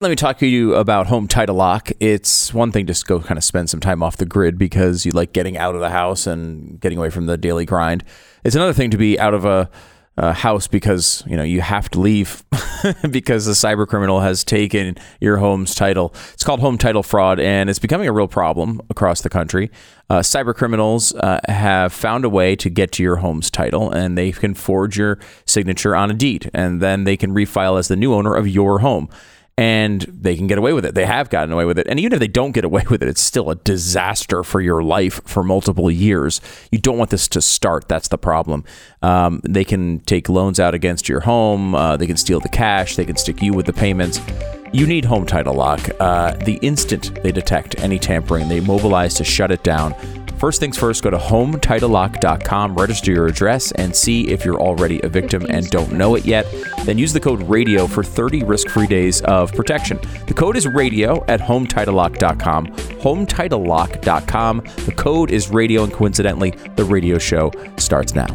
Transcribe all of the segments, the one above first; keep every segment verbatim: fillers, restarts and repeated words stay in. Let me talk to you about Home Title Lock. It's one thing to go kind of spend some time off the grid because you like getting out of the house and getting away from the daily grind. It's another thing to be out of a, a house because, you know, you have to leave because the cyber criminal has taken your home's title. It's called home title fraud, and it's becoming a real problem across the country. Uh, cyber criminals uh, have found a way to get to your home's title, and they can forge your signature on a deed, and then they can refile as the new owner of your home. And they can get away with it. They have gotten away with it. And even if they don't get away with it, it's still a disaster for your life for multiple years. You don't want this to start. That's the problem. Um, they can take loans out against your home. Uh, they can steal the cash. They can stick you with the payments. You need Home Title Lock. Uh, the instant they detect any tampering, they mobilize to shut it down. First things first, go to Home Title Lock dot com, register your address, and see if you're already a victim and don't know it yet. Then use the code RADIO for thirty risk-free days of protection. The code is RADIO at Home Title Lock dot com. Home Title Lock dot com. The code is RADIO, and coincidentally, the radio show starts now.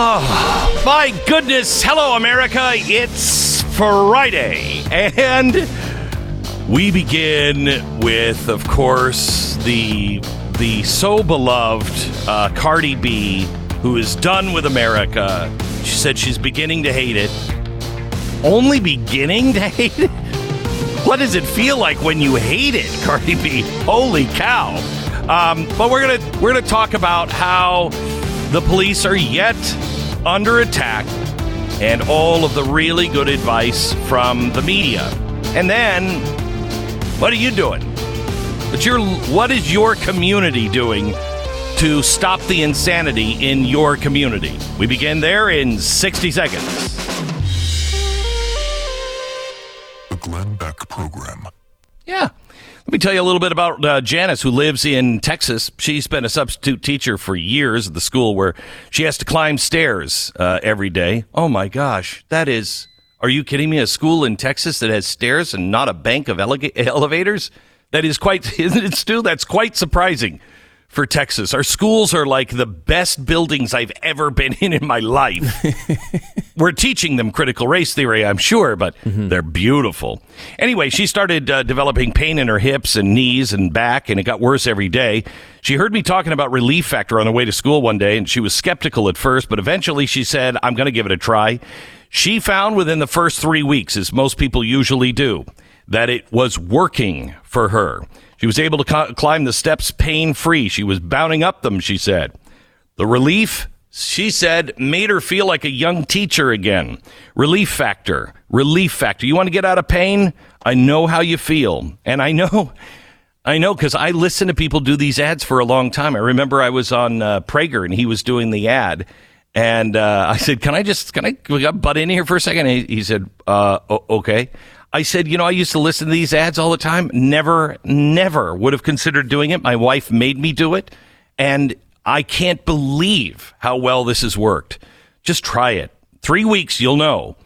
Oh, my goodness. Hello, America. It's Friday. And we begin with, of course, the the so beloved uh, Cardi B, who is done with America. She said she's beginning to hate it. Only beginning to hate it? What does it feel like when you hate it, Cardi B? Holy cow. Um, but we're going to we're going to talk about how the police are yet under attack, and all of the really good advice from the media. And then, what are you doing? But your, what is your community doing to stop the insanity in your community? We begin there in sixty seconds. The Glenn Beck Program. Yeah. Let me tell you a little bit about uh, Janice, who lives in Texas. She's been a substitute teacher for years at the school where she has to climb stairs uh, every day. Oh, my gosh. That is, are you kidding me? A school in Texas that has stairs and not a bank of ele- elevators? That is quite, isn't it, Stu? That's quite surprising for Texas. Our schools are like the best buildings I've ever been in in my life. We're teaching them critical race theory, I'm sure, but mm-hmm. They're beautiful. Anyway, she started uh, developing pain in her hips and knees and back, and it got worse every day. She heard me talking about Relief Factor on the way to school one day, and she was skeptical at first, but eventually she said, I'm going to give it a try. She found within the first three weeks, as most people usually do, that it was working for her. She was able to co- climb the steps pain-free. She was bounding up them, she said. The relief, she said, made her feel like a young teacher again. Relief Factor. Relief Factor. You want to get out of pain? I know how you feel. And I know, I know, because I listen to people do these ads for a long time. I remember I was on uh, Prager, and he was doing the ad. And uh, I said, can I just, can I, can I butt in here for a second? He, he said, uh, okay. I said, you know, I used to listen to these ads all the time. Never, never would have considered doing it. My wife made me do it. And I can't believe how well this has worked. Just try it. Three weeks, you'll know.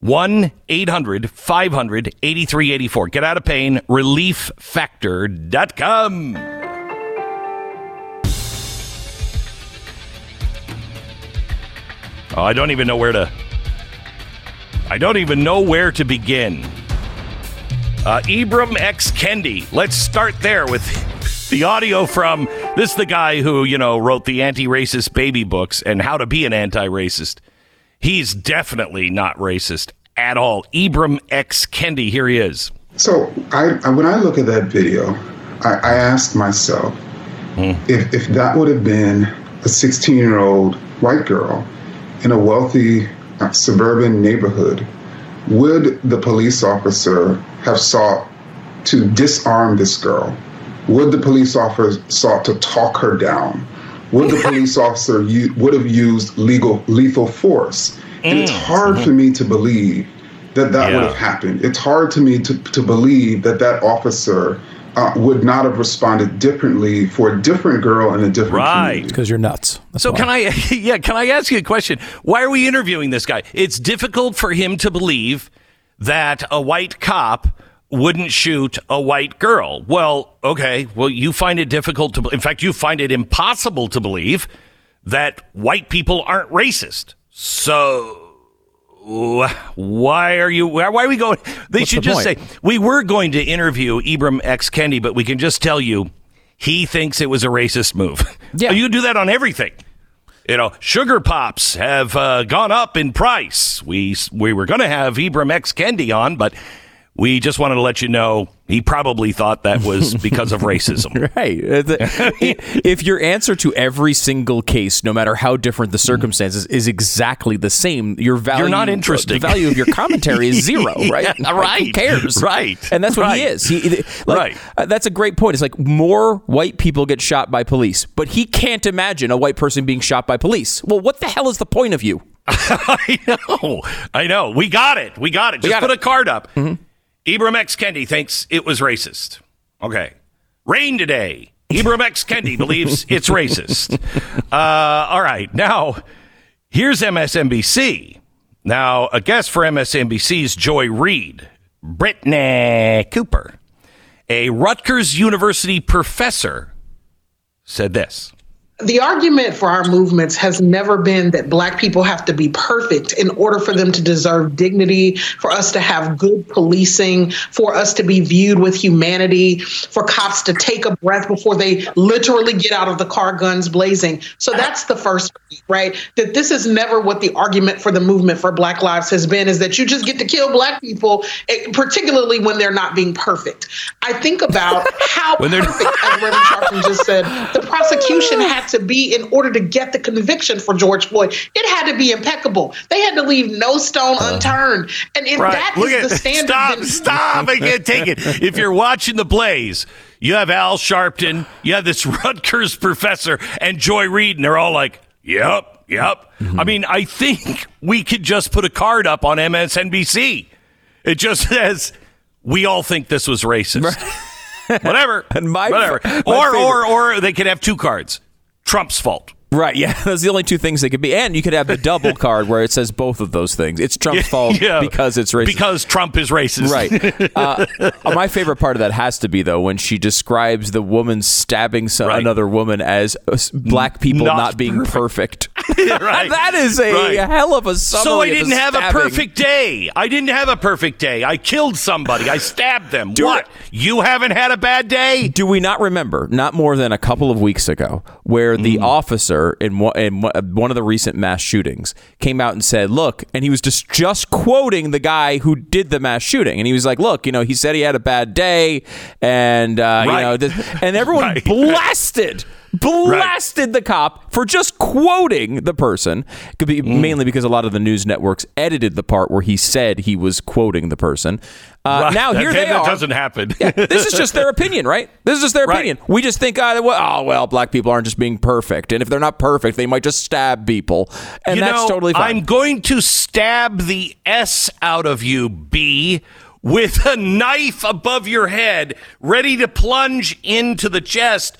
one eight hundred five hundred eighty-three eighty-four. Get out of pain. relief factor dot com. Oh, I don't even know where to... I don't even know where to begin. Uh, Ibram X. Kendi. Let's start there with the audio from this is the guy who, you know, wrote the anti-racist baby books and how to be an anti-racist. He's definitely not racist at all. Ibram X. Kendi. Here he is. So I, when I look at that video, I, I asked myself hmm. if, if that would have been a sixteen-year-old white girl in a wealthy suburban neighborhood, would the police officer have sought to disarm this girl? Would the police officer sought to talk her down? Would the police officer u- would have used legal lethal force? And it's hard mm-hmm. for me to believe that that yeah. would have happened. It's hard to me to, to believe that that officer uh, would not have responded differently for a different girl in a different community. Right. Because you're nuts. That's so why. can I yeah, can I ask you a question? Why are we interviewing this guy? It's difficult for him to believe that a white cop wouldn't shoot a white girl. Well, okay, well, you find it difficult to, in fact, you find it impossible to believe that white people aren't racist. So... Why are you? Why are we going? They What's should the just point? say we were going to interview Ibram X. Kendi, but we can just tell you he thinks it was a racist move. Yeah, you do that on everything. You know, sugar pops have uh, gone up in price. We we were going to have Ibram X. Kendi on, but we just wanted to let you know he probably thought that was because of racism. Right. If your answer to every single case, no matter how different the circumstances, is exactly the same, your value, you're not interesting. The value of your commentary is zero, right? Yeah, right. Like, who cares? Right. And that's what right. he is. He, like, right. Uh, that's a great point. It's like more white people get shot by police, but he can't imagine a white person being shot by police. Well, what the hell is the point of you? I know. I know. We got it. We got it. Just got put it. a card up. Mm-hmm. Ibram X. Kendi thinks it was racist. Okay. Rain today. Ibram X. Kendi believes it's racist. Uh, all right. Now, here's M S N B C. Now, a guest for M S N B C's Joy Reid, Brittany Cooper, a Rutgers University professor, said this. The argument for our movements has never been that Black people have to be perfect in order for them to deserve dignity, for us to have good policing, for us to be viewed with humanity, for cops to take a breath before they literally get out of the car, guns blazing. So that's the first thing, right? That this is never what the argument for the movement for Black Lives has been, is that you just get to kill Black people, particularly when they're not being perfect. I think about how perfect, as Reverend Sharpton just said, the prosecution had to be in order to get the conviction for George Floyd. It had to be impeccable. They had to leave no stone unturned. And if right. that Look is at, the standard... Stop, then- stop, I can't take it. If you're watching The Blaze, you have Al Sharpton, you have this Rutgers professor, and Joy Reid, and they're all like, yep, yep. Mm-hmm. I mean, I think we could just put a card up on M S N B C. It just says, we all think this was racist. Right. Whatever. And my, Whatever. My or, favorite. or, or they could have two cards. Trump's fault. Right, yeah. Those are the only two things they could be. And you could have the double card where it says both of those things. It's Trump's yeah, fault yeah. because it's racist. Because Trump is racist. Right. Uh, my favorite part of that has to be, though, when she describes the woman stabbing some, right. another woman as Black people not, not being perfect. perfect. Yeah, right. That is a right. hell of a summary. So I didn't of a have stabbing. a perfect day. I didn't have a perfect day. I killed somebody. I stabbed them. Do what? It. You haven't had a bad day? Do we not remember, not more than a couple of weeks ago, where the mm. officer in one of the recent mass shootings came out and said, look, and he was just, just quoting the guy who did the mass shooting. And he was like, look, you know, he said he had a bad day and, uh, right. you know, this, and everyone right. blasted, blasted right. the cop for just quoting the person. It could be mm. mainly because a lot of the news networks edited the part where he said he was quoting the person. Uh, right. Now here okay, they that are. That doesn't happen. Yeah, this is just their opinion, right? This is just their right. opinion. We just think, oh well, oh, well, Black people aren't just being perfect, and if they're not perfect, they might just stab people, and you that's know, totally fine. I'm going to stab the S out of you, B, with a knife above your head, ready to plunge into the chest,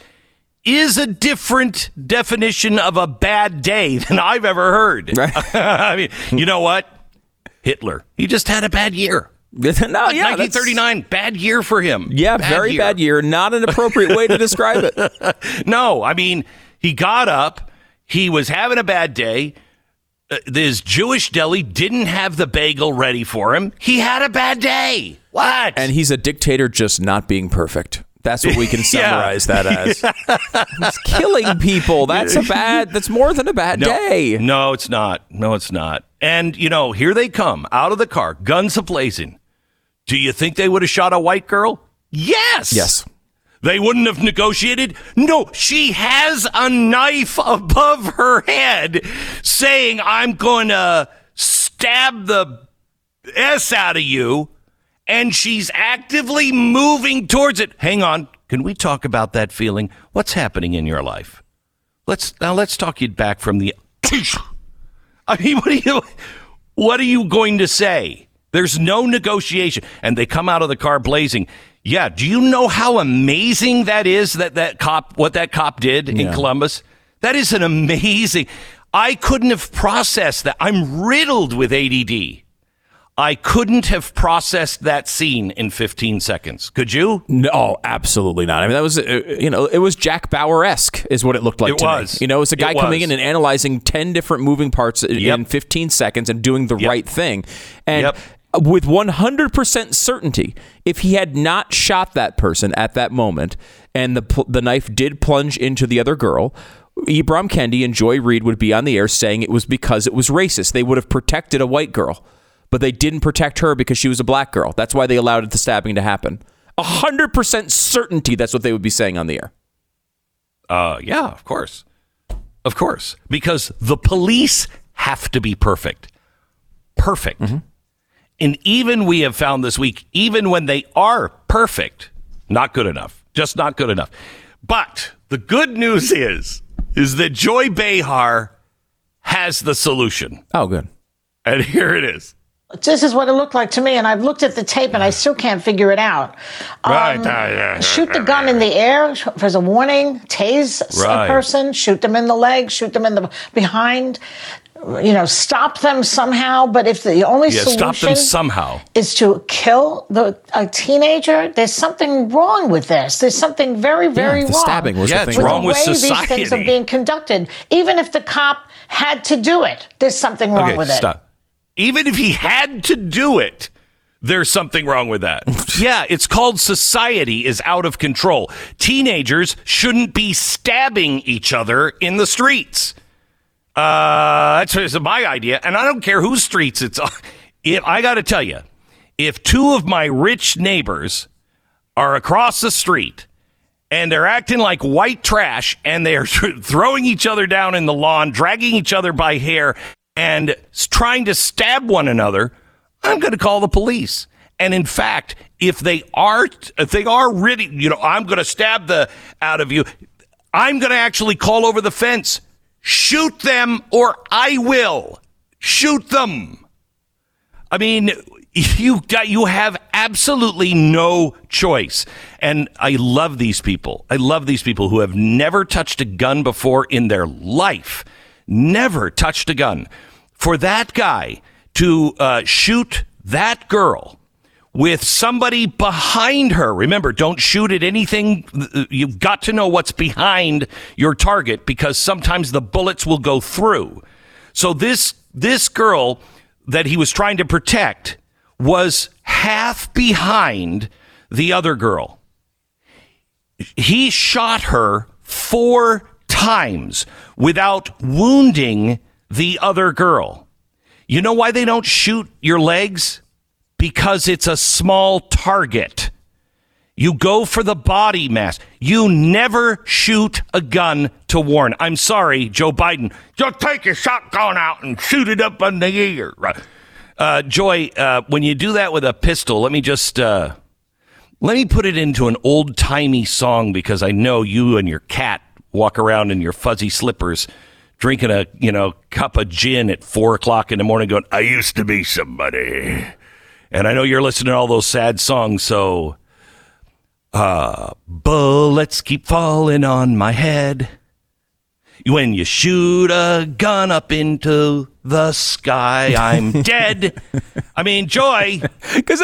is a different definition of a bad day than I've ever heard. Right. I mean, you know what? Hitler, he just had a bad year. No, yeah, nineteen thirty-nine, bad year for him. Yeah, bad very year. bad year. Not an appropriate way to describe it. No, I mean, he got up. He was having a bad day. Uh, this Jewish deli didn't have the bagel ready for him. He had a bad day. What? And he's a dictator just not being perfect. That's what we can summarize yeah. that as. Yeah. It's killing people. That's a bad, that's more than a bad no, day. No, it's not. No, it's not. And, you know, here they come out of the car, guns a-blazing. Do you think they would have shot a white girl? Yes. Yes. They wouldn't have negotiated? No. She has a knife above her head saying, I'm going to stab the S out of you. And she's actively moving towards it. Hang on. Can we talk about that feeling? What's happening in your life? Let's now let's talk you back from the. I mean, what do you What are you going to say? There's no negotiation. And they come out of the car blazing. Yeah. Do you know how amazing that is, that that cop, what that cop did yeah. in Columbus? That is an amazing. I couldn't have processed that. I'm riddled with A D D. I couldn't have processed that scene in fifteen seconds. Could you? No, absolutely not. I mean, that was, you know, it was Jack Bauer-esque is what it looked like to me. It was. You know, it's a guy coming in and analyzing ten different moving parts yep. in fifteen seconds and doing the yep. right thing. And yep. with one hundred percent certainty, if he had not shot that person at that moment and the the knife did plunge into the other girl, Ibram Kendi and Joy Reid would be on the air saying it was because it was racist. They would have protected a white girl. But they didn't protect her because she was a black girl. That's why they allowed the stabbing to happen. A hundred percent certainty that's what they would be saying on the air. Uh, yeah, of course. Of course. Because the police have to be perfect. Perfect. Mm-hmm. And even we have found this week, even when they are perfect, not good enough. Just not good enough. But the good news is, is that Joy Behar has the solution. Oh, good. And here it is. This is what it looked like to me, and I've looked at the tape, and I still can't figure it out. Um, right. Uh, yeah. Shoot the gun in the air as a warning. Tase right. a person. Shoot them in the leg. Shoot them in the behind. You know, stop them somehow. But if the only yeah, solution stop them somehow. is to kill the a teenager, there's something wrong with this. There's something very, very yeah, the wrong. Stabbing was yeah, the thing. It's wrong with society. The way these things are being conducted, even if the cop had to do it, there's something wrong okay, with it. Stop. Even if he had to do it, there's something wrong with that. Yeah, it's called society is out of control. Teenagers shouldn't be stabbing each other in the streets. Uh, that's, that's my idea. And I don't care whose streets it's on. If, I got to tell you, if two of my rich neighbors are across the street and they're acting like white trash and they're throwing each other down in the lawn, dragging each other by hair, and trying to stab one another, I'm going to call the police. And in fact, if they are, if they are really, you know, I'm going to stab the out of you. I'm going to actually call over the fence. Shoot them, or I will shoot them. I mean, you you have absolutely no choice. And I love these people. I love these people who have never touched a gun before in their life. Never touched a gun. For that guy to uh, shoot that girl with somebody behind her. Remember, don't shoot at anything. You've got to know what's behind your target because sometimes the bullets will go through. So this this girl that he was trying to protect was half behind the other girl. He shot her four times without wounding the other girl. You know why they don't shoot your legs? Because it's a small target. You go for the body mass. You never shoot a gun to warn. I'm sorry, Joe Biden. Just take your shotgun out and shoot it up in the air. Uh, Joy, uh, when you do that with a pistol, let me just... Uh, let me put it into an old-timey song because I know you and your cat walk around in your fuzzy slippers, drinking a, you know, cup of gin at four o'clock in the morning going, I used to be somebody. And I know you're listening to all those sad songs. So, uh, bullets keep falling on my head. When you shoot a gun up into the sky, I'm dead. I mean, Joy, because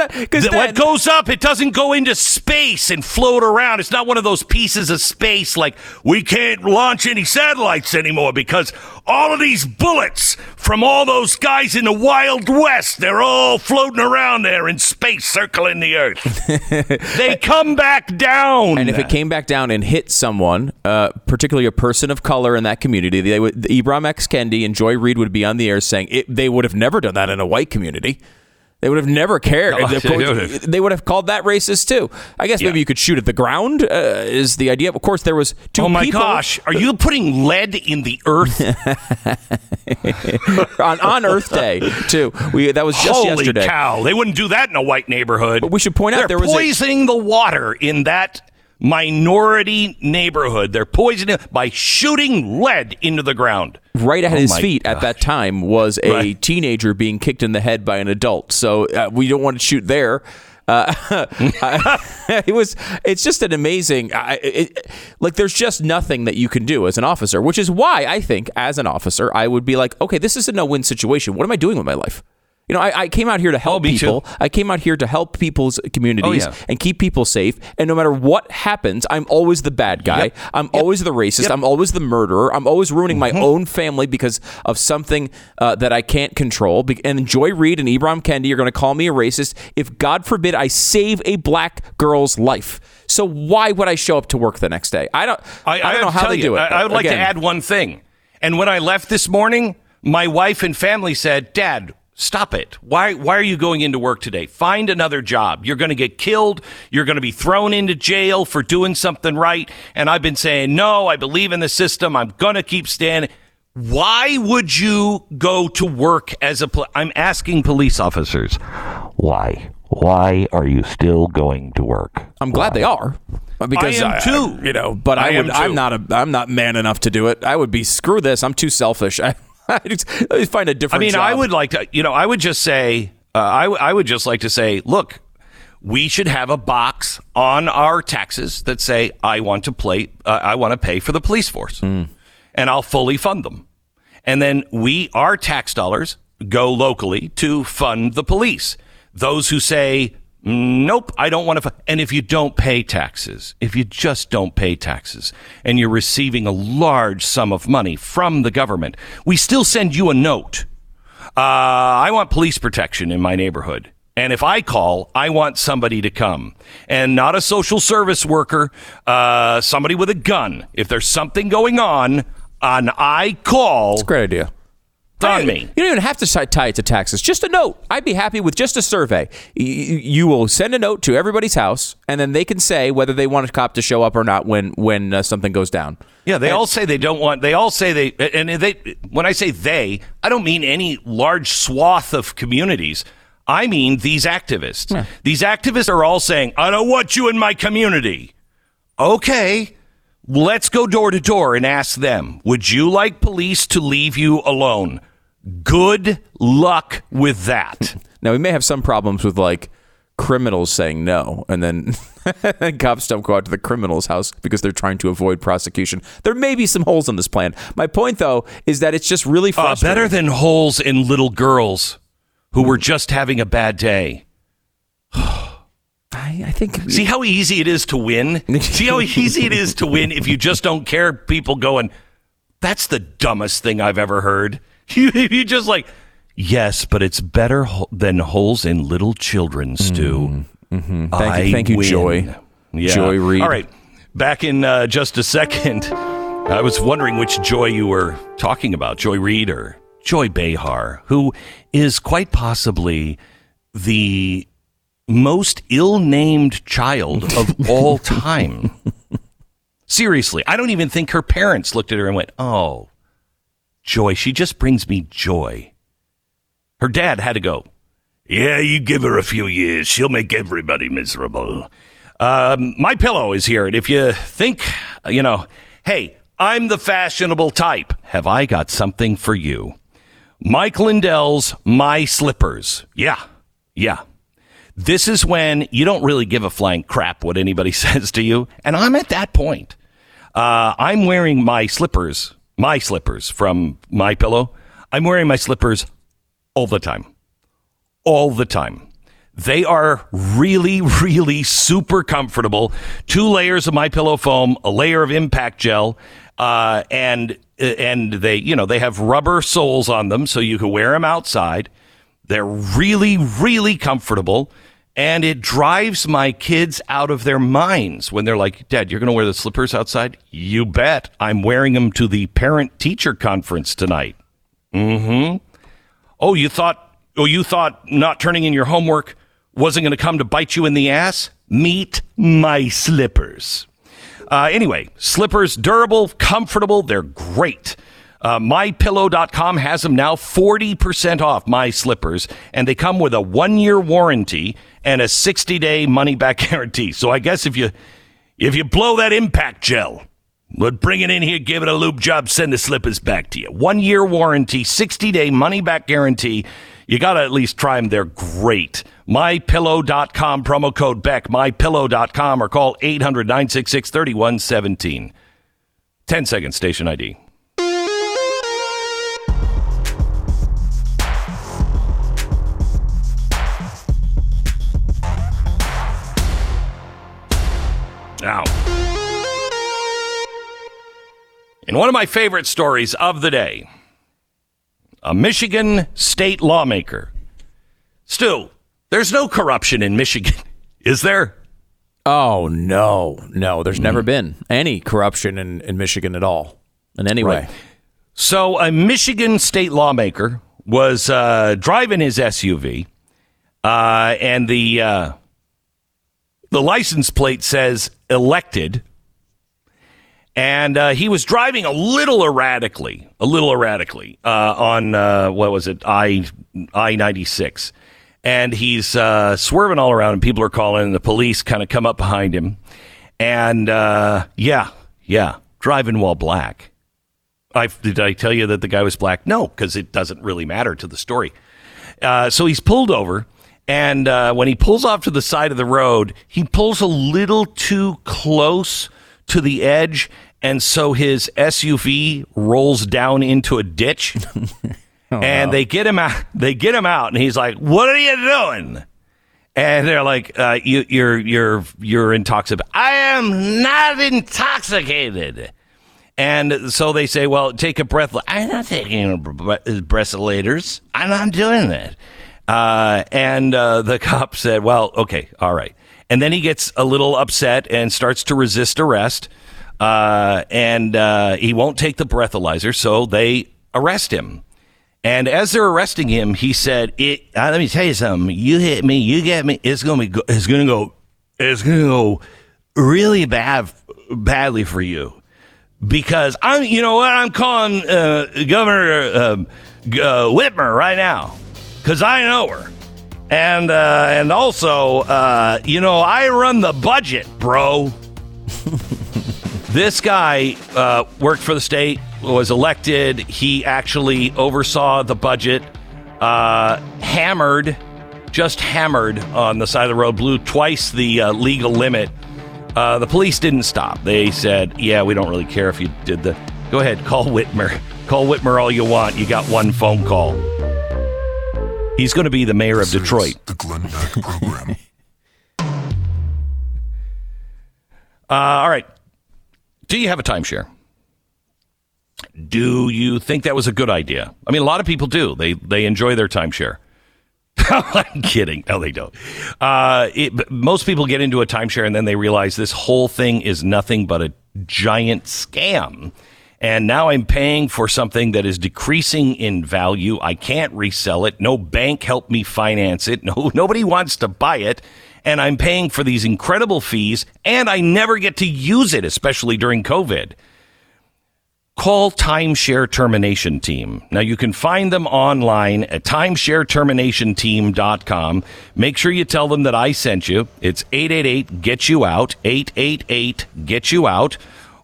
what goes up, it doesn't go into space and float around. It's not one of those pieces of space like we can't launch any satellites anymore because all of these bullets from all those guys in the Wild West, they're all floating around there in space circling the earth. They come back down. And if it came back down and hit someone, uh, particularly a person of color in that community, they would, Ibram X. Kendi and Joy Reid would be on the air saying it, they would have never done that in a white community. They would have never cared. Oh, they, course, they would have called that racist, too. I guess yeah. maybe you could shoot at the ground uh, is the idea. Of course, there was two people. Oh, my people. gosh. Are you putting lead in the earth? on, on Earth Day, too. We, that was just Holy yesterday. Holy cow. They wouldn't do that in a white neighborhood. But we should point They're out there was a... They're poisoning the water in that minority neighborhood. They're poisoning by shooting lead into the ground. Right at oh his feet gosh. At that time was a right. teenager being kicked in the head by an adult. So uh, we don't want to shoot there. Uh, it was. It's just an amazing. I, it, like, there's just nothing that you can do as an officer, which is why I think as an officer, I would be like, okay, this is a no-win situation. What am I doing with my life? You know, I, I came out here to help oh, people. Too. I came out here to help people's communities oh, yeah. and keep people safe. And no matter what happens, I'm always the bad guy. Yep. I'm yep. always the racist. Yep. I'm always the murderer. I'm always ruining mm-hmm. my own family because of something uh, that I can't control. And Joy Reid and Ibram Kendi are going to call me a racist if, God forbid, I save a black girl's life. So why would I show up to work the next day? I don't. I, I don't I know how they you, do it. I, I would like again, to add one thing. And when I left this morning, my wife and family said, "Dad, stop it. Why why are you going into work today? Find another job. You're going to get killed. You're going to be thrown into jail for doing something right." And I've been saying, no, I believe in the system. I'm going to keep standing. Why would you go to work as a pol- I'm asking police officers, why? Why are you still going to work? I'm glad why? They are. Because I am too. I, I, you know, but I, I would, I'm not a, I'm not man enough to do it. I would be, screw this. I'm too selfish. I I find a different I mean, job. I would like to, you know, I would just say, uh, I, w- I would just like to say, look, we should have a box on our taxes that say, I want to play, uh, I want to pay for the police force mm. and I'll fully fund them. And then we, our tax dollars go locally to fund the police. Those who say, nope, I don't want to. F-. And if you don't pay taxes, if you just don't pay taxes and you're receiving a large sum of money from the government, we still send you a note. Uh, I want police protection in my neighborhood. And if I call, I want somebody to come, and not a social service worker, uh, somebody with a gun. If there's something going on, an I call. That's a great idea. On me. You don't even have to tie it to taxes. Just a note. I'd be happy with just a survey. You will send a note to everybody's house, and then they can say whether they want a cop to show up or not when when uh, something goes down. Yeah, they and, all say they don't want. They all say they. And they. When I say they, I don't mean any large swath of communities. I mean these activists. Yeah. These activists are all saying, "I don't want you in my community." Okay. Let's go door to door and ask them, would you like police to leave you alone? Good luck with that. Now, we may have some problems with, like, criminals saying no, and then and cops don't go out to the criminal's house because they're trying to avoid prosecution. There may be some holes in this plan. My point, though, is that it's just really frustrating. Uh, better than holes in little girls who were just having a bad day. I, I think. See how easy it is to win? See how easy it is to win if you just don't care? People going, that's the dumbest thing I've ever heard. You, you just like, yes, but it's better ho- than holes in little children, Stu. Mm-hmm. Thank I you, thank you, win. Joy. Yeah. Joy Reid. All right, back in uh, just a second. I was wondering which Joy you were talking about, Joy Reid or Joy Behar, who is quite possibly the most ill-named child of all time. Seriously, I don't even think her parents looked at her and went, oh, Joy, she just brings me joy. Her dad had to go, yeah, you give her a few years, she'll make everybody miserable. Um, MyPillow is here, and if you think, you know, hey, I'm the fashionable type, have I got something for you? Mike Lindell's My Slippers. Yeah, yeah. This is when you don't really give a flying crap what anybody says to you. And I'm at that point. Uh, I'm wearing my slippers, my slippers from MyPillow. I'm wearing my slippers all the time, all the time. They are really, really super comfortable. Two layers of MyPillow foam, a layer of impact gel, uh, and and they, you know, they have rubber soles on them so you can wear them outside. They're really, really comfortable. And it drives my kids out of their minds when they're like, Dad, you're going to wear the slippers outside? You bet. I'm wearing them to the parent-teacher conference tonight. Mm-hmm. Oh, you thought oh, you thought not turning in your homework wasn't going to come to bite you in the ass? Meet my slippers. Uh, anyway, slippers, durable, comfortable. They're great. Uh, My Pillow dot com has them now forty percent off, My Slippers, and they come with a one-year warranty and a sixty-day money-back guarantee. So I guess if you If you blow that impact gel, we'll bring it in here, give it a lube job, send the slippers back to you. One-year warranty, sixty-day money-back guarantee. You got to at least try them. They're great. My Pillow dot com, promo code Beck, My Pillow dot com, or call eight hundred, nine six six, three one one seven. ten seconds, station I D. Now, in one of my favorite stories of the day, a Michigan state lawmaker. Stu, there's no corruption in Michigan, is there? Oh, no, no. There's mm. never been any corruption in, in Michigan at all, in any right. way. So a Michigan state lawmaker was uh, driving his S U V, uh, and the uh, the license plate says elected. And uh, he was driving a little erratically, a little erratically uh, on, uh, what was it, I ninety-six. And he's uh, swerving all around, and people are calling, and the police kind of come up behind him. And, uh, yeah, yeah, driving while black. I, did I tell you that the guy was black? No, because it doesn't really matter to the story. Uh, so he's pulled over, and uh, when he pulls off to the side of the road, he pulls a little too close to the edge, and so his S U V rolls down into a ditch. oh, and wow. they get him out they get him out and he's like, "What are you doing?" And they're like, uh you you're you're you're intoxicated. I am not intoxicated. And so they say, "Well, take a breath." I'm not taking breathalyzers. I'm not doing that. Uh and uh the cop said, "Well, okay, all right." And then he gets a little upset and starts to resist arrest, uh, and uh, he won't take the breathalyzer, so they arrest him. And as they're arresting him, he said, "It. Uh, let me tell you something. You hit me, you get me. It's gonna be. Go- it's gonna go. It's gonna go really bad, badly for you, because I'm. You know what? I'm calling uh, Governor uh, uh, Whitmer right now, because I know her." And uh, and also, uh, you know, I run the budget, bro. This guy uh, worked for the state, was elected. He actually oversaw the budget, uh, hammered, just hammered on the side of the road, blew twice the uh, legal limit. Uh, the police didn't stop. They said, yeah, we don't really care if you did the... Go ahead, call Whitmer. Call Whitmer all you want. You got one phone call. He's going to be the mayor this of Detroit. The Glenn Beck program. uh, all right. Do you have a timeshare? Do you think that was a good idea? I mean, a lot of people do. They they enjoy their timeshare. I'm kidding. No, they don't. Uh, it, most people get into a timeshare and then they realize this whole thing is nothing but a giant scam. And now I'm paying for something that is decreasing in value. I can't resell it. No bank helped me finance it. No, nobody wants to buy it. And I'm paying for these incredible fees, and I never get to use it, especially during COVID. Call Timeshare Termination Team. Now, you can find them online at timeshare termination team dot com. Make sure you tell them that I sent you. It's eight eight eight, get you out, eight eight eight, get you out.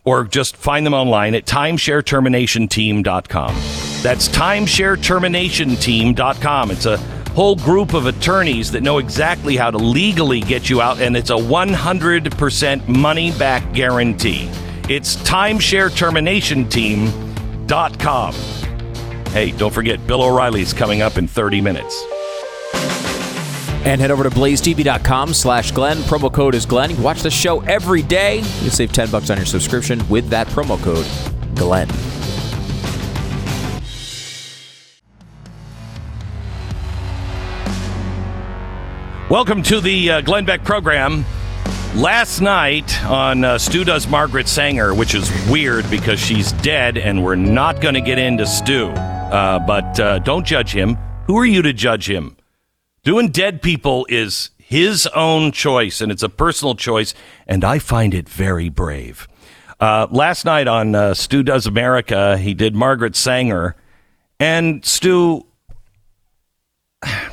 Or just find them online at timeshare termination team dot com. That's timeshare termination team dot com. It's a whole group of attorneys that know exactly how to legally get you out, and it's a one hundred percent money-back guarantee. It's timeshare termination team dot com. Hey, don't forget, Bill O'Reilly's coming up in thirty minutes. And head over to blaze t v dot com slash Glenn. Promo code is Glenn. You can watch the show every day. You can save ten bucks on your subscription with that promo code, Glenn. Welcome to the uh, Glenn Beck program. Last night on uh, Stu Does Margaret Sanger, which is weird because she's dead and we're not going to get into Stu. Uh, but uh, don't judge him. Who are you to judge him? Doing dead people is his own choice, and it's a personal choice, and I find it very brave. Uh, last night on uh, Stu Does America, he did Margaret Sanger, and Stu,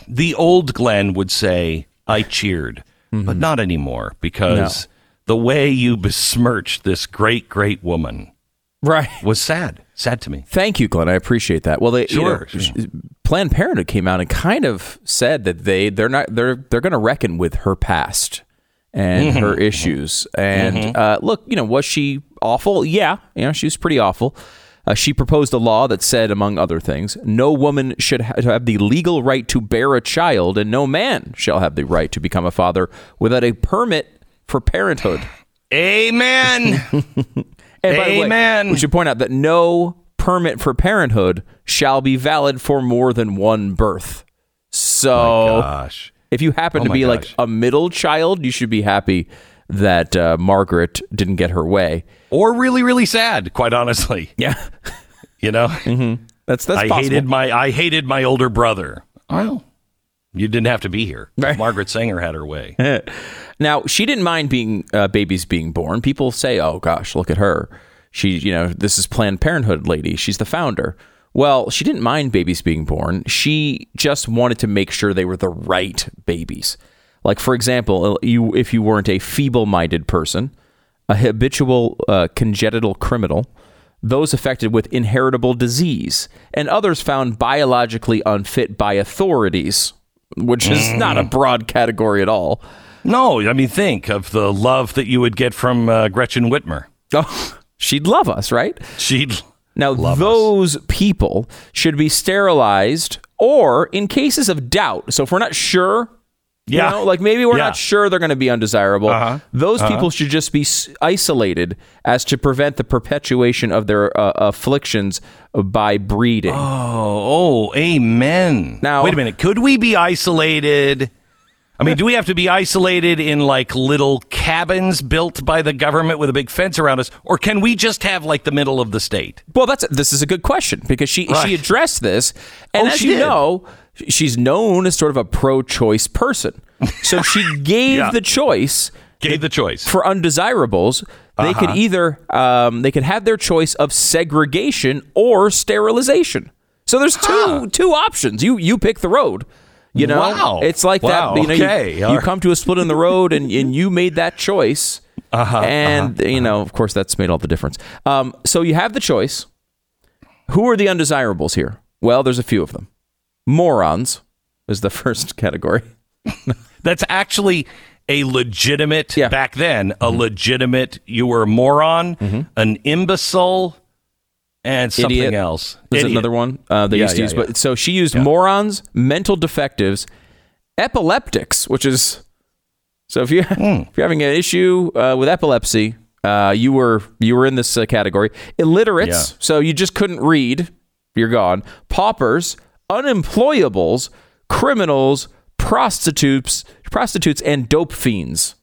the old Glenn would say, I cheered, mm-hmm. but not anymore, because the way you besmirched this great, great woman, right, was sad. Sad to me. Thank you, Glenn. I appreciate that. Well, they sure, you know, sure. Planned Parenthood came out and kind of said that they they're not they're they're going to reckon with her past and mm-hmm. her issues. And mm-hmm. uh, look, you know, was she awful? Yeah, you know, she was pretty awful. Uh, she proposed a law that said, among other things, no woman should ha- have the legal right to bear a child, and no man shall have the right to become a father without a permit for parenthood. Amen. And by Amen. The way, we should point out that no permit for parenthood shall be valid for more than one birth. So, oh my gosh. If you happen oh to be gosh. like a middle child, you should be happy that uh, Margaret didn't get her way, or really, really sad. Quite honestly, yeah, you know, mm-hmm. that's that's. I possible. hated my I hated my older brother. Well, you didn't have to be here. Right. Margaret Sanger had her way. Now, she didn't mind being uh, babies being born. People say, "Oh gosh, look at her. She, you know, this is Planned Parenthood lady. She's the founder." Well, she didn't mind babies being born. She just wanted to make sure they were the right babies. Like, for example, you if you weren't a feeble-minded person, a habitual uh, congenital criminal, those affected with inheritable disease, and others found biologically unfit by authorities, which is mm. not a broad category at all. No, I mean, think of the love that you would get from uh, Gretchen Whitmer. Oh, she'd love us, right? She'd Now, love those us. people should be sterilized or, in cases of doubt, so if we're not sure... Yeah. You know, like maybe we're yeah. not sure they're going to be undesirable. Uh-huh. Those uh-huh. people should just be isolated as to prevent the perpetuation of their uh, afflictions by breeding. Oh, oh, amen. Now, wait a minute. Could we be isolated? I mean, do we have to be isolated in like little cabins built by the government with a big fence around us? Or can we just have like the middle of the state? Well, that's this is a good question because she, right. she addressed this. And oh, as you did. know... She's known as sort of a pro-choice person. So she gave yeah. the choice. Gave the choice. For undesirables, uh-huh. they could either, um, they could have their choice of segregation or sterilization. So there's huh. two two options. You you pick the road. You know? Wow. It's like wow. that. You know, okay. you, you come to a split in the road and, and you made that choice. Uh-huh. And, uh-huh. you know, of course, that's made all the difference. Um, so you have the choice. Who are the undesirables here? Well, there's a few of them. Morons is the first category. That's actually a legitimate, yeah. back then, a mm-hmm. legitimate, you were a moron, mm-hmm. an imbecile, and something Idiot. else. There's another one uh, they yeah, used to yeah, use. Yeah. But, so she used yeah. morons, mental defectives, epileptics, which is, so if, you, mm. if you're having an issue uh, with epilepsy, uh, you were you were in this uh, category. Illiterates, yeah. so you just couldn't read, you're gone. Paupers, unemployables, criminals, prostitutes, prostitutes, and dope fiends,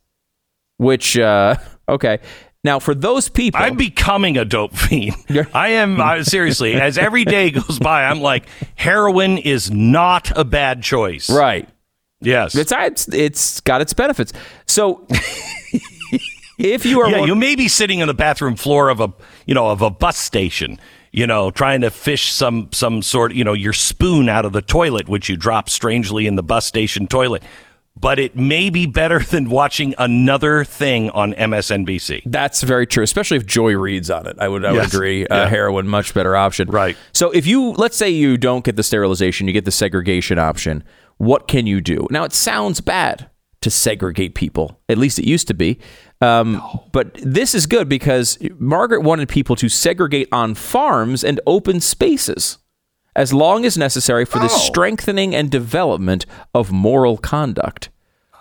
which, uh, okay. Now, for those people... I'm becoming a dope fiend. I am, I, seriously, as every day goes by, I'm like, heroin is not a bad choice. Right. Yes. It's it's, it's got its benefits. So... if you are... Yeah, one- you may be sitting on the bathroom floor of a, you know, of a bus station, you know, trying to fish some some sort, you know, your spoon out of the toilet, which you drop strangely in the bus station toilet. But it may be better than watching another thing on M S N B C. That's very true, especially if Joy Reid's on it. I would, I yes. would agree. Yeah. Uh, heroin, much better option. Right. So if you, let's say you don't get the sterilization, you get the segregation option. What can you do? Now, it sounds bad to segregate people. At least it used to be. Um, no. But this is good because Margaret wanted people to segregate on farms and open spaces as long as necessary for oh. the strengthening and development of moral conduct,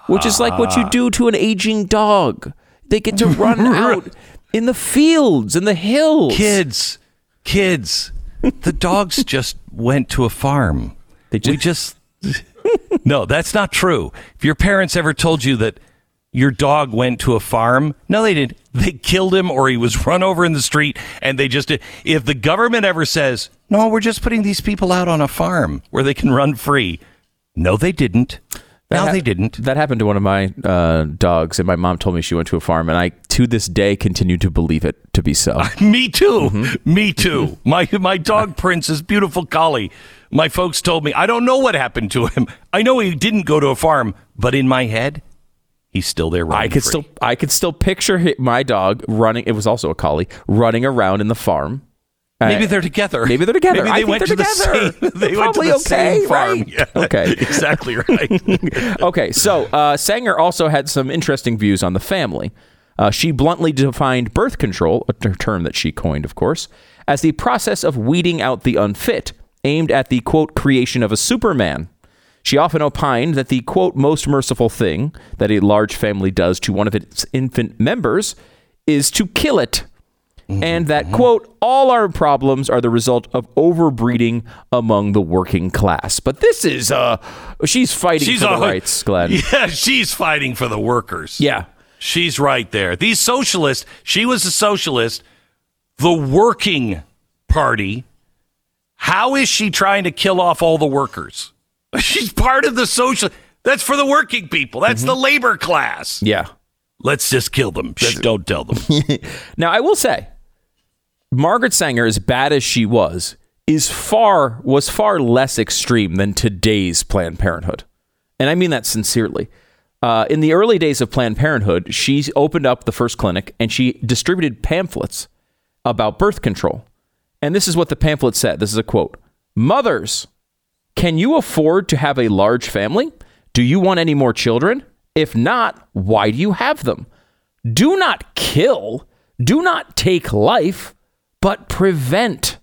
which uh. is like what you do to an aging dog. They get to run out in the fields, in the hills. Kids, kids, the dogs just went to a farm. They just... We just no, that's not true. If your parents ever told you that your dog went to a farm, no, they didn't. They killed him or he was run over in the street, and they just did. If the government ever says, no, we're just putting these people out on a farm where they can run free. No, they didn't. That no, ha- they didn't. That happened to one of my uh, dogs, and my mom told me she went to a farm, and I, to this day, continue to believe it to be so. Me too. Mm-hmm. Me too. my, my dog, Prince, is beautiful collie. My folks told me, I don't know what happened to him. I know he didn't go to a farm, but in my head, He's still there running I could free. still I could still picture my dog running. It was also a collie running around in the farm. Maybe they're together. Maybe they're together. Maybe they I went think they're to together. The same, they went to the okay, same farm. Right? Yeah, okay. Exactly right. Okay. So uh, Sanger also had some interesting views on the family. Uh, she bluntly defined birth control, a term that she coined, of course, as the process of weeding out the unfit, aimed at the, quote, creation of a Superman. She often opined that the, quote, most merciful thing that a large family does to one of its infant members is to kill it. And that, quote, all our problems are the result of overbreeding among the working class. But this is, uh, she's fighting she's for the a, rights, Glenn. Yeah, she's fighting for the workers. Yeah. She's right there. These socialists, she was a socialist, the working party. How is she trying to kill off all the workers? She's part of the social. That's for the working people. That's mm-hmm. the labor class. Yeah. Let's just kill them. Shh, don't tell them. Now, I will say, Margaret Sanger, as bad as she was, is far was far less extreme than today's Planned Parenthood. And I mean that sincerely. Uh, in the early days of Planned Parenthood, she opened up the first clinic and she distributed pamphlets about birth control. And this is what the pamphlet said. This is a quote. Mothers, can you afford to have a large family? Do you want any more children? If not, why do you have them? Do not kill. Do not take life, but prevent.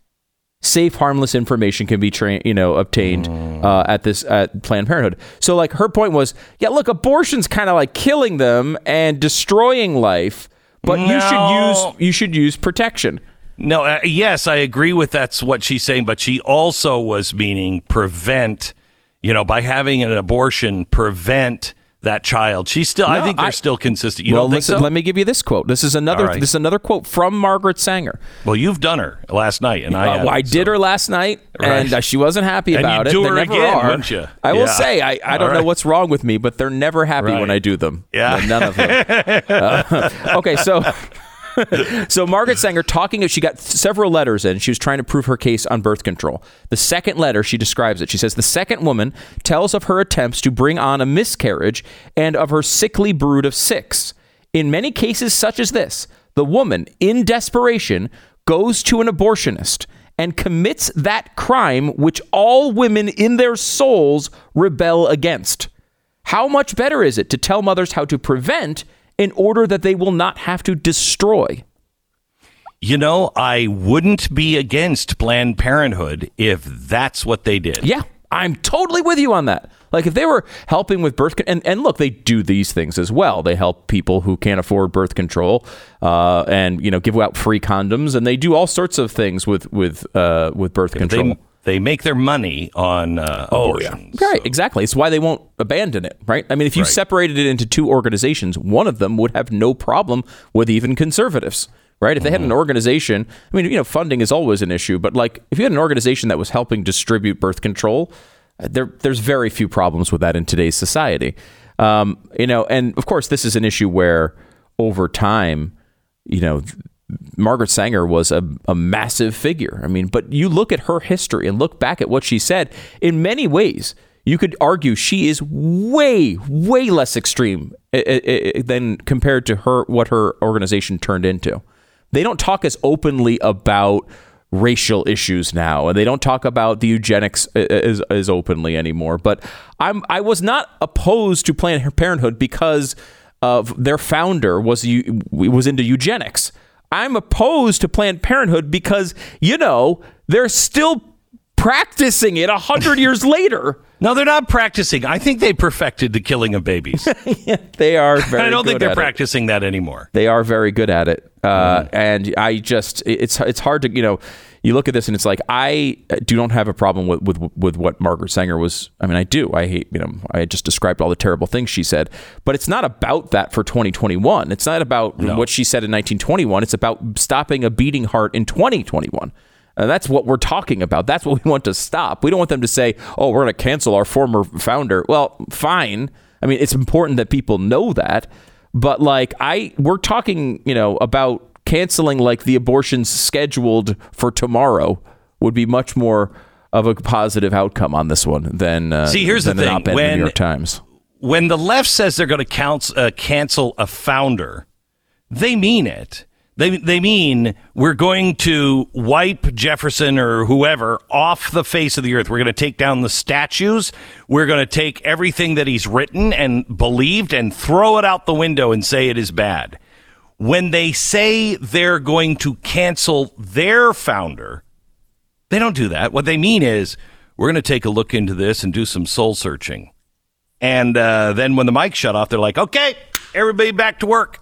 Safe, harmless information can be, tra- you know, obtained uh, at this at Planned Parenthood. So, like, her point was, yeah, look, abortion's kind of like killing them and destroying life, but no. you should use you should use protection. No, uh, yes, I agree with that's what she's saying, but she also was meaning prevent. You know, by having an abortion, prevent. That child. She's still no, I think they're I, still consistent. You well, don't think listen, so? Let me give you this quote. This is another right. this is another quote from Margaret Sanger. Well, you've done her last night and uh, I well, I did so. her last night right. and uh, she wasn't happy and about you do it. Her they never again, are. Wouldn't you? I yeah. will say I, I don't right. know what's wrong with me, but they're never happy right. when I do them. Yeah. None of them. uh, okay, so so Margaret Sanger talking, she got several letters in. She was trying to prove her case on birth control. The second letter, she describes it. She says, the second woman tells of her attempts to bring on a miscarriage and of her sickly brood of six. In many cases such as this, the woman, in desperation, goes to an abortionist and commits that crime which all women in their souls rebel against. How much better is it to tell mothers how to prevent in order that they will not have to destroy? You know, I wouldn't be against Planned Parenthood if that's what they did. Yeah, I'm totally with you on that. Like, if they were helping with birth control, and, and look, they do these things as well. They help people who can't afford birth control uh, and, you know, give out free condoms, and they do all sorts of things with, with, uh, with birth control. They, They make their money on uh, oh, abortions. Yeah. Right, so. Exactly. It's why they won't abandon it, right? I mean, if you right. separated it into two organizations, one of them would have no problem with even conservatives, right? If they mm-hmm. had an organization, I mean, you know, funding is always an issue, but like if you had an organization that was helping distribute birth control, there, there's very few problems with that in today's society. Um, you know, and of course, this is an issue where over time, you know, Margaret Sanger was a, a massive figure. I mean, but you look at her history and look back at what she said. In many ways, you could argue she is way, way less extreme than compared to her what her organization turned into. They don't talk as openly about racial issues now, and they don't talk about the eugenics as, as openly anymore. But I'm I was not opposed to Planned Parenthood because of their founder was was into eugenics. I'm opposed to Planned Parenthood because, you know, they're still practicing it one hundred years later. No, they're not practicing. I think they perfected the killing of babies. Yeah, they are very good at it. I don't think they're practicing it. that anymore. They are very good at it. Uh, mm. And I just, it's it's hard to, you know, you look at this and it's like, I do not have a problem with, with, with what Margaret Sanger was. I mean, I do. I hate, you know, I just described all the terrible things she said, but it's not about that for twenty twenty-one. It's not about no. what she said in nineteen twenty-one. It's about stopping a beating heart in twenty twenty-one. And that's what we're talking about. That's what we want to stop. We don't want them to say, oh, we're going to cancel our former founder. Well, fine. I mean, it's important that people know that. But like I we're talking, you know, about canceling like the abortions scheduled for tomorrow would be much more of a positive outcome on this one than uh, see, here's than the thing. When, the New York Times. when the left says they're going to counsel, uh, cancel a founder, they mean it. They they mean we're going to wipe Jefferson or whoever off the face of the earth. We're going to take down the statues. We're going to take everything that he's written and believed and throw it out the window and say it is bad. When they say they're going to cancel their founder, they don't do that. What they mean is we're going to take a look into this and do some soul searching. And uh, then when the mic shut off, they're like, okay, everybody back to work.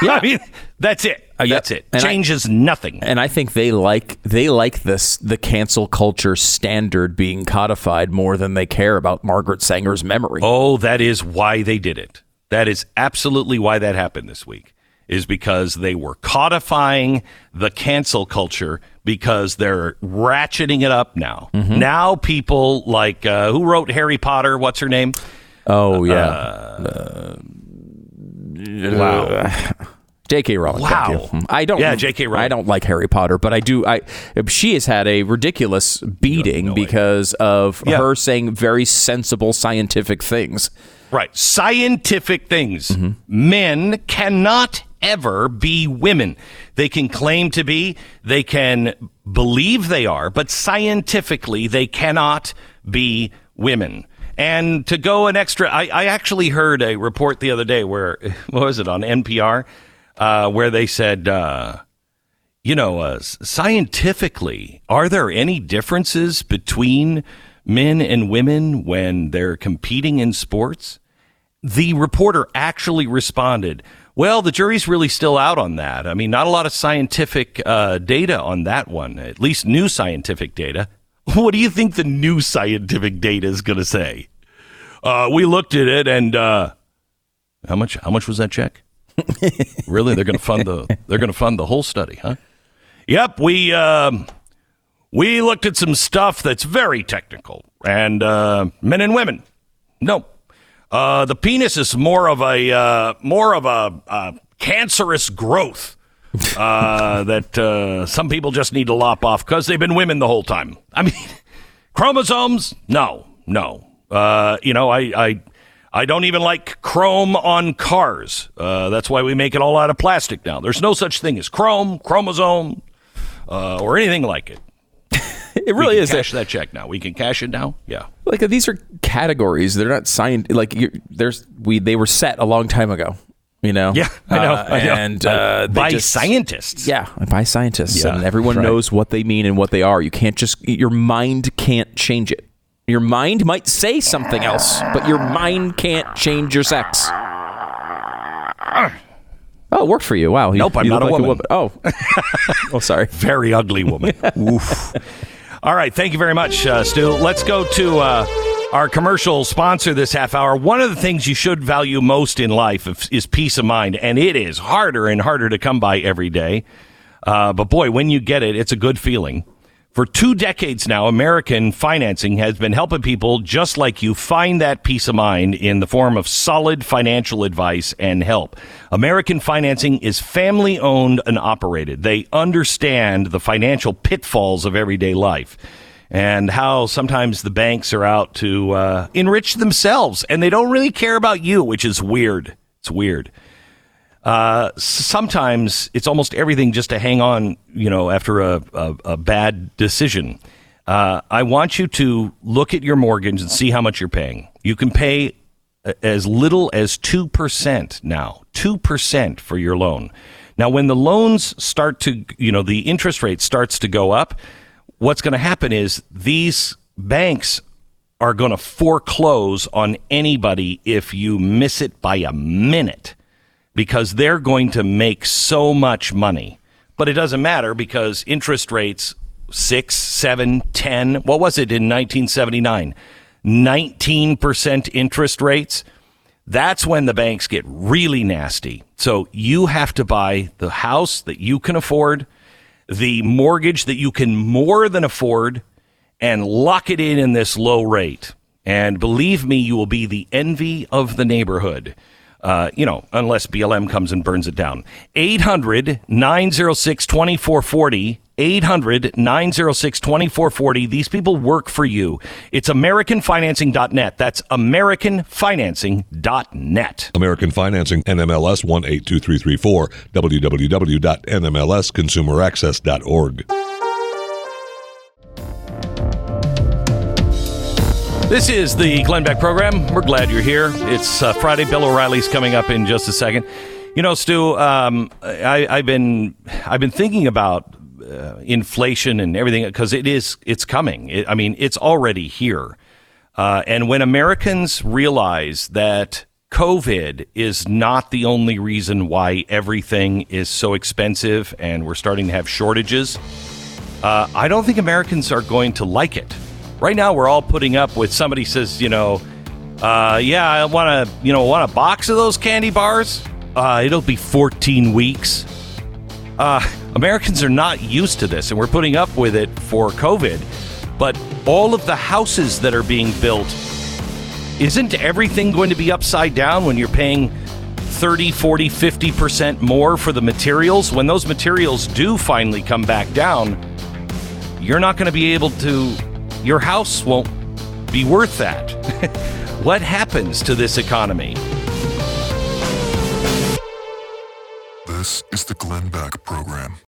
Yeah. I mean, that's it. That's it. And Changes I, nothing. And I think they like they like this the cancel culture standard being codified more than they care about Margaret Sanger's memory. Oh, that is why they did it. That is absolutely why that happened this week, is because they were codifying the cancel culture because they're ratcheting it up now. Mm-hmm. Now people like uh, who wrote Harry Potter? What's her name? Oh, yeah. Uh, uh, wow. J K. Rowling. Wow. Thank you. I don't, yeah, J K. Rowling. I don't like Harry Potter, but I do. I she has had a ridiculous beating no because idea. of yeah. her saying very sensible scientific things. Right. Scientific things. Mm-hmm. Men cannot ever be women. They can claim to be. They can believe they are. But scientifically, they cannot be women. And to go an extra, I, I actually heard a report the other day where, what was it, on N P R, uh, where they said, uh, you know, uh, scientifically, are there any differences between men and women when they're competing in sports? The reporter actually responded, well, the jury's really still out on that. I mean, not a lot of scientific uh, data on that one, at least new scientific data. What do you think the new scientific data is going to say? Uh, we looked at it, and uh, how much? How much was that check? Really, they're going to fund the they're going to fund the whole study, huh? Yep, we um, we looked at some stuff that's very technical, and uh, men and women. No, uh, the penis is more of a uh, more of a uh, cancerous growth. uh, that uh, some people just need to lop off because they've been women the whole time. I mean, chromosomes? No, no. Uh, you know, I, I I don't even like chrome on cars. Uh, that's why we make it all out of plastic now. There's no such thing as chrome, chromosome, uh, or anything like it. It really is. We can cash that check now. We can cash it now. Yeah. Like these are categories. They're not signed. Like you, there's we. They were set a long time ago. You know, yeah, I know, uh, I know. and uh, by just, scientists, yeah, by scientists, yeah, and everyone right. knows what they mean and what they are. You can't just your mind can't change it. Your mind might say something else, but your mind can't change your sex. Oh, it worked for you! Wow, you, nope, I'm you not a, like woman. a woman. Oh, oh, sorry, very ugly woman. Oof. All right, thank you very much, uh, Stu. Let's go to. Uh, Our commercial sponsor this half hour. One of the things you should value most in life is peace of mind, and it is harder and harder to come by every day. Uh, but boy, when you get it, it's a good feeling. For two decades now, American Financing has been helping people just like you find that peace of mind in the form of solid financial advice and help. American Financing is family owned and operated. They understand the financial pitfalls of everyday life. And how sometimes the banks are out to uh, enrich themselves, and they don't really care about you, which is weird. It's weird. Uh, sometimes it's almost everything just to hang on, you know, after a, a, a bad decision. Uh, I want you to look at your mortgage and see how much you're paying. You can pay as little as two percent now, two percent for your loan. Now, when the loans start to, you know, the interest rate starts to go up, what's going to happen is these banks are going to foreclose on anybody if you miss it by a minute because they're going to make so much money. But it doesn't matter because interest rates, six, seven, ten, what was it in nineteen seventy-nine? nineteen percent interest rates. That's when the banks get really nasty. So you have to buy the house that you can afford, the mortgage that you can more than afford, and lock it in in this low rate. And believe me, you will be the envy of the neighborhood, uh, you know, unless B L M comes and burns it down. eight hundred nine oh six twenty-four forty eight hundred nine oh six twenty-four forty. These people work for you. It's American Financing dot net. That's American Financing dot net. American Financing, N M L S one eight two three three four, w w w dot n m l s consumer access dot org. This is the Glenn Beck program. We're glad you're here. It's uh, Friday. Bill O'Reilly's coming up in just a second. You know, Stu, um, I, I've been I've been thinking about uh, inflation and everything, because it is it's coming. It, I mean, it's already here. Uh, and when Americans realize that COVID is not the only reason why everything is so expensive and we're starting to have shortages, uh, I don't think Americans are going to like it. Right now, we're all putting up with somebody says, you know, uh, yeah, I want to, you know, want a box of those candy bars. Uh, it'll be fourteen weeks. Uh, Americans are not used to this, and we're putting up with it for COVID. But all of the houses that are being built, isn't everything going to be upside down when you're paying thirty, forty, fifty percent more for the materials? When those materials do finally come back down, you're not going to be able to, your house won't be worth that. What happens to this economy? This is the Glenn Beck program.